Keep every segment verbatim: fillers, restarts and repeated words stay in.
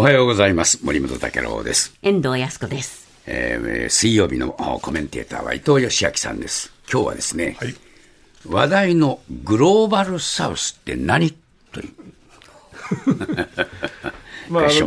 おはようございます。森本武郎です。遠藤康子です。えー、水曜日のコメンテーターは伊藤義明さんです。今日はですね、はい、話題のグローバルサウスって何というまあ、あの時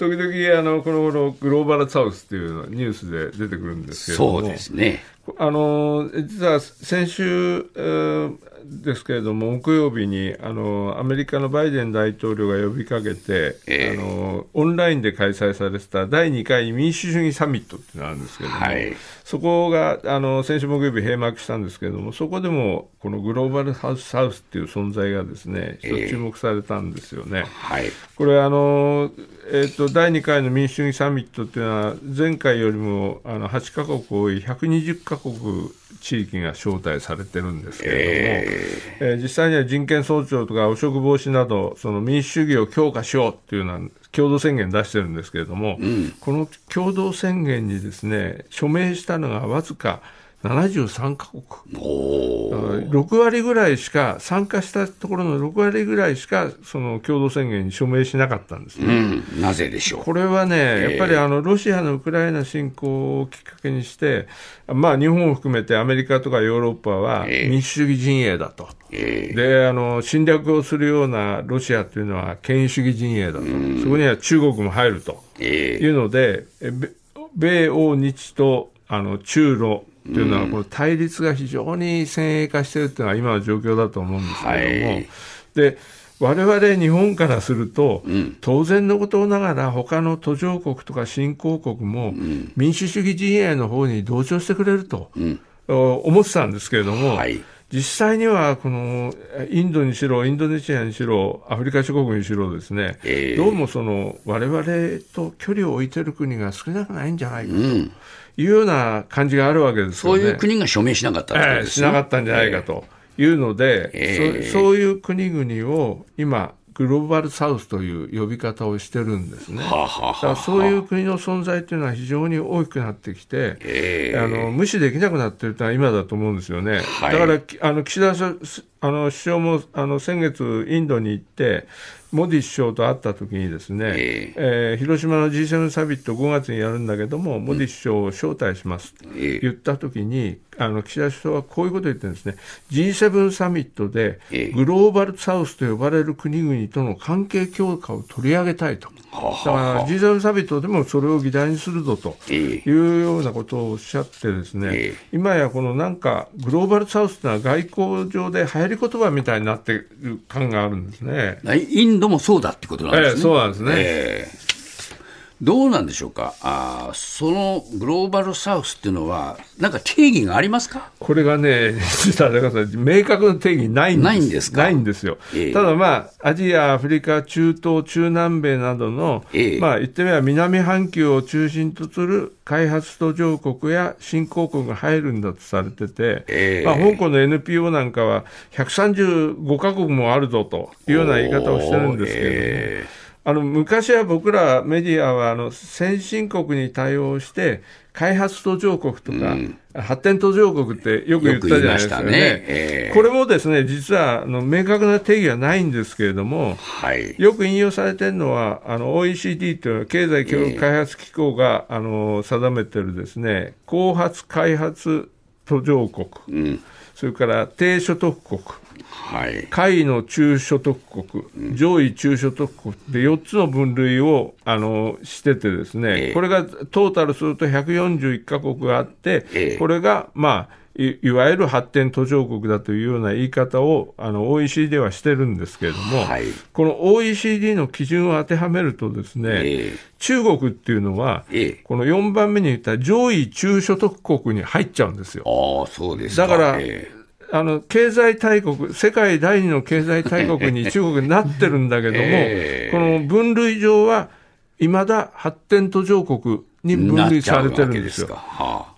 々あのこの頃グローバルサウスというのはニュースで出てくるんですけれども、そうですね、あの実は先週、えー、ですけれども木曜日にあのアメリカのバイデン大統領が呼びかけて、えー、あのオンラインで開催されてただいにかい民主主義サミットってのがあるんですけれども、はい、そこがあの先週木曜日閉幕したんですけれども、そこでもこのグローバルサウスっていう存在がですね、一つ注目されたんですよね、えーはい、これあの、えーと、だいにかいの民主主義サミットっていうのは前回よりもあのはちかこく多いひゃくにじゅっかこく地域が招待されてるんですけれども、えーえー、実際には人権尊重とか汚職防止などその民主主義を強化しようっていうのは共同宣言出してるんですけれども、うん、この共同宣言にですね署名したのがわずかななじゅうさんかこく、おー、ろくわりぐらいしか参加したところのろくわりぐらいしかその共同宣言に署名しなかったんですね、うん、なぜでしょう。これはね、えー、やっぱりあのロシアのウクライナ侵攻をきっかけにして、まあ、日本を含めてアメリカとかヨーロッパは民主主義陣営だと、えー、であの侵略をするようなロシアというのは権威主義陣営だと、うん、そこには中国も入るというので、えー、米欧日とあの中ロというのはこの対立が非常に先鋭化しているというのは今の状況だと思うんですけれども、はい、で我々日本からすると、うん、当然のことながら他の途上国とか新興国も民主主義陣営の方に同調してくれると思ってたんですけれども、うんはい、実際にはこのインドにしろインドネシアにしろアフリカ諸国にしろですね、えー、どうもその我々と距離を置いている国が少なくないんじゃないかと、うんいうような感じがあるわけですよね。そういう国が署名しなかったわけですね、えー、しなかったんじゃないかというので、えーえー、そ, そういう国々を今グローバルサウスという呼び方をしてるんですね。はははは。だからそういう国の存在というのは非常に大きくなってきて、えー、あの無視できなくなっているというのは今だと思うんですよね、はい、だからあの岸田あの首相もあの先月インドに行ってモディ首相と会ったときにですね、えーえー、広島の ジーセブン サミットごがつにやるんだけどもモディ首相を招待しますと言ったときに、えー、あの岸田首相はこういうことを言ってるんですね。 ジーセブン サミットでグローバルサウスと呼ばれる国々との関係強化を取り上げたいと、だから ジーセブン サミットでもそれを議題にするぞというようなことをおっしゃってですね、えー、今やこのなんかグローバルサウスというのは外交上で流行り言葉みたいになっている感があるんですね。インドもそうだってことなんですね。えー、そうなんですね、えー、どうなんでしょうか。あ、そのグローバルサウスっていうのはなんか定義がありますか。これがね実は明確な定義ないんです。ないんですか。ないんですよ、えー、ただまあアジア、アフリカ、中東、中南米などの、えー、まあ言ってみれば南半球を中心とする開発途上国や新興国が入るんだとされてて、えーまあ、香港の エヌピーオー なんかはひゃくさんじゅうごかこくもあるぞというような言い方をしてるんですけれども、えー、あの昔は僕らメディアはあの先進国に対応して開発途上国とか、うん、発展途上国ってよく言ったじゃないですかね。よく言いましたね、えー、これもですね実はあの明確な定義はないんですけれども、はい、よく引用されているのはあの オーイーシーディー という経済協力開発機構が、えー、あの定めているですね後発開発途上国、うん、それから低所得国、はい、下位の中所得国、うん、上位中所得国でよっつの分類をあのしててですね、えー、これがトータルするとひゃくよんじゅういちかこくあって、えー、これがまあい, いわゆる発展途上国だというような言い方をあの オーイーシーディー はしてるんですけれども、はい、この オーイーシーディー の基準を当てはめるとですね、えー、中国っていうのは、えー、このよんばんめに言った上位中所得国に入っちゃうんですよ。あ、そうですか。だから、えーあの経済大国、世界第二の経済大国に中国になってるんだけども、えー、この分類上はいまだ発展途上国に分類されてるんですよ。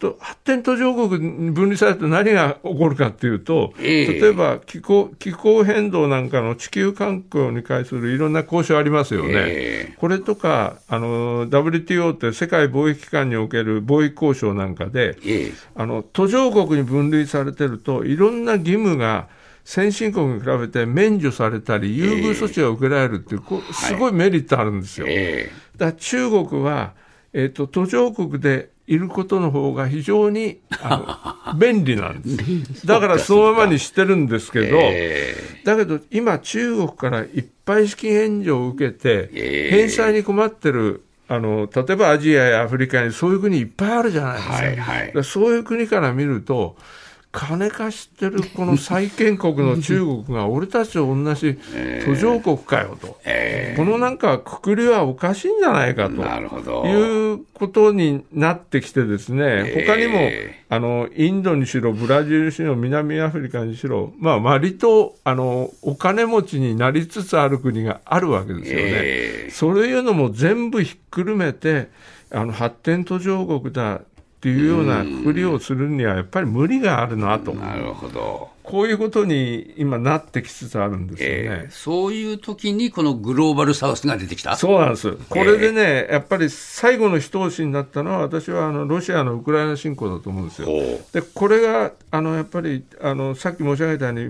と発展途上国に分類されると何が起こるかというと、えー、例えば気候、気候変動なんかの地球環境に関するいろんな交渉ありますよね、えー、これとかあの ダブリューティーオー って世界貿易機関における貿易交渉なんかで、えー、あの途上国に分類されてるといろんな義務が先進国に比べて免除されたり優遇措置が受けられるっていう、えー、すごいメリットあるんですよ、はいえー、だから中国は、えーと、途上国でいることの方が非常にあの便利なんですだからそのままにしてるんですけど、えー、だけど今中国からいっぱい資金援助を受けて返済に困ってるあの例えばアジアやアフリカにそういう国いっぱいあるじゃないですか、はいはい、だからそういう国から見ると金貸してるこの債権国の中国が俺たちと同じ途上国かよと、えーえー、このなんかくくりはおかしいんじゃないかということになってきてですね、えー、他にもあのインドにしろブラジルにしろ南アフリカにしろ、まあ、割とあのお金持ちになりつつある国があるわけですよね、えー、そういうのも全部ひっくるめてあの発展途上国だっていうようなくくりをするにはやっぱり無理があるなと、なるほど、こういうことに今なってきつつあるんですよね、えー、そういう時にこのグローバルサウスが出てきた。そうなんです。これでね、えー、やっぱり最後の一押しになったのは私はあのロシアのウクライナ侵攻だと思うんですよ。でこれがあのやっぱりあのさっき申し上げたように、え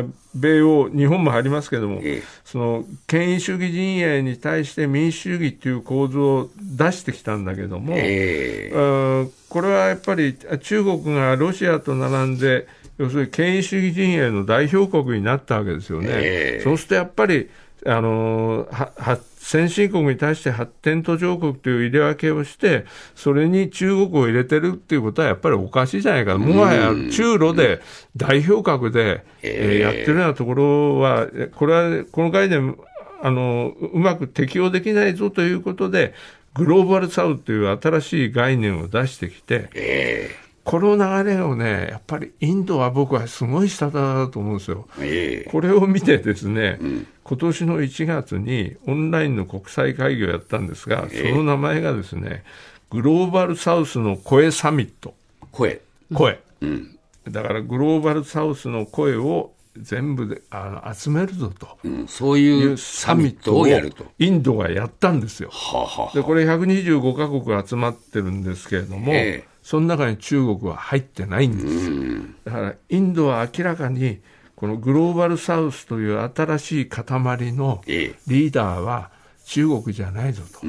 ー、米欧日本も入りますけども、えー、その権威主義陣営に対して民主主義という構図を出してきたんだけども、えー、これはやっぱり中国がロシアと並んで要するに権威主義陣営の代表国になったわけですよね、えー、そうするとやっぱりあのはは先進国に対して発展途上国という入れ分けをしてそれに中国を入れてるっていうことはやっぱりおかしいじゃないか、もはや中ロで代表格で、えー、やってるようなところはこれはこの概念あのうまく適用できないぞということでグローバルサウスという新しい概念を出してきて、えーこの流れをねやっぱりインドは僕はすごいしたたかだと思うんですよ、えー、これを見てですね、うん、今年のいちがつにオンラインの国際会議をやったんですが、えー、その名前がですねグローバルサウスの声サミット、声声、うん、だからグローバルサウスの声を全部であの集めるぞと、うん、そういうサミットをやるとインドがやったんですよ、はははでこれひゃくにじゅうごかこく集まってるんですけれども、えーその中に中国は入ってないんです。だからインドは明らかにこのグローバルサウスという新しい塊のリーダーは中国じゃないぞと、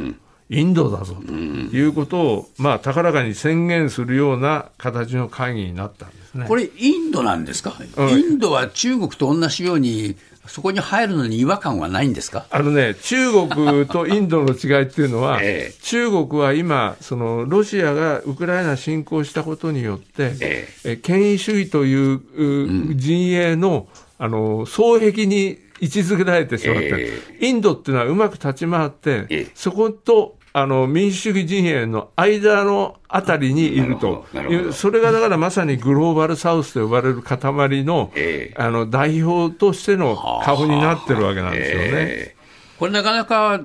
インドだぞということをまあ高らかに宣言するような形の会議になったんですね。これインドなんですか？インドは中国と同じようにそこに入るのに違和感はないんですか？あのね、中国とインドの違いっていうのは、ええ、中国は今そのロシアがウクライナ侵攻したことによって、ええ、え権威主義という、うん、陣営のあの双璧に位置づけられてしまって、ええ、インドっていうのはうまく立ち回って、ええ、そことあの民主主義陣営の間のあたりにいるという、それがだからまさにグローバルサウスと呼ばれる塊の、えー、あの代表としての顔になってるわけなんですよね、えー、これなかなか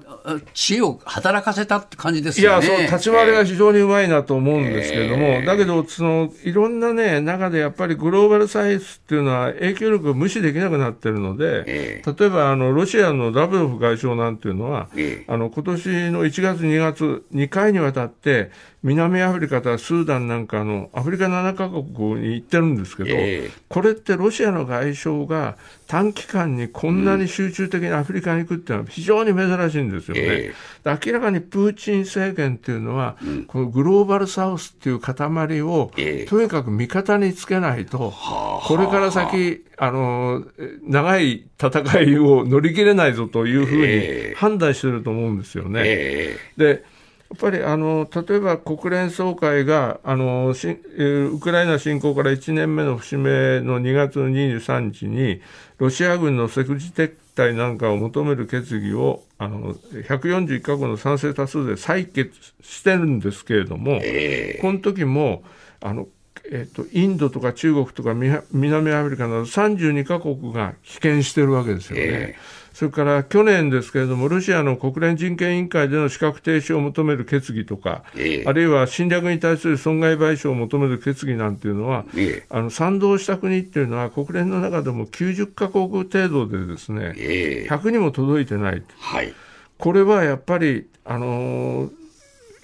知恵を働かせたって感じですよね。いや、そう立ち回りが非常にうまいなと思うんですけれども、えー、だけどそのいろんな、ね、中でやっぱりグローバルサウスっていうのは影響力を無視できなくなってるので、えー、例えばあのロシアのラブロフ外相なんていうのは、えー、あの今年のいちがつにがつにかいにわたって南アフリカとスーダンなんかのアフリカななかこくに行ってるんですけど、えー、これってロシアの外相が短期間にこんなに集中的にアフリカに行くっていうのは非常に珍しいんですよね、えー、明らかにプーチン政権っていうのは、うん、このグローバルサウスっていう塊を、えー、とにかく味方につけないと、これから先あの長い戦いを乗り切れないぞというふうに判断してると思うんですよね、えー、でやっぱりあの例えば国連総会があのウクライナ侵攻からいちねんめの節目のにがつにじゅうさんにちにロシア軍の即時撤退なんかを求める決議をあのひゃくよんじゅういっかこくの賛成多数で採決してるんですけれども、えー、この時もあの、えーと、インドとか中国とか南アフリカなどさんじゅうにかこくが棄権してるわけですよね、えーそれから去年ですけれどもロシアの国連人権委員会での資格停止を求める決議とか、ええ、あるいは侵略に対する損害賠償を求める決議なんていうのは、ええ、あの賛同した国っていうのは国連の中でもきゅうじゅっかこく程度でですね、ええ、ひゃくにも届いてない、はい、これはやっぱりあのー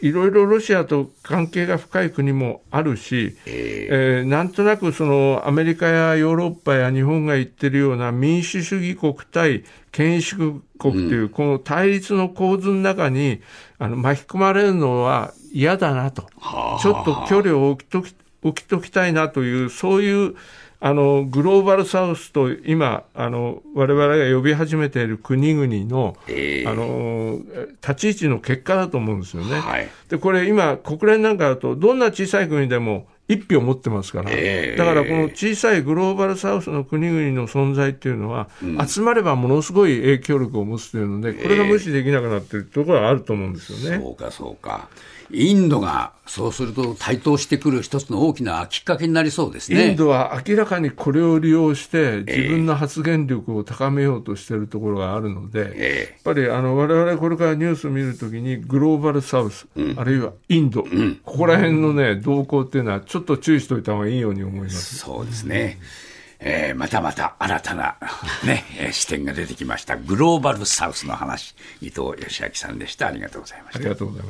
いろいろロシアと関係が深い国もあるし、えー、なんとなくそのアメリカやヨーロッパや日本が言ってるような民主主義国対権威主義国というこの対立の構図の中にあの巻き込まれるのは嫌だなと、ちょっと距離を置きとき、置きときたいなという、そういうあのグローバルサウスと今あの我々が呼び始めている国々の、えー、あの立ち位置の結果だと思うんですよね、はい、でこれ今国連なんかだとどんな小さい国でも一票持ってますから、えー、だからこの小さいグローバルサウスの国々の存在っていうのは、うん、集まればものすごい影響力を持つというので、これが無視できなくなっているところはあると思うんですよね、えー、そうかそうか。インドがそうすると台頭してくる一つの大きなきっかけになりそうですね。インドは明らかにこれを利用して自分の発言力を高めようとしているところがあるので、えー、やっぱりあの我々これからニュースを見るときにグローバルサウス、うん、あるいはインド、うん、ここら辺の、ね、動向っていうのはちょっと注意しておいた方がいいように思います。そうですね、えー、またまた新たな、ね、視点が出てきました。グローバルサウスの話、伊藤芳明さんでした。ありがとうございました。ありがとうございます。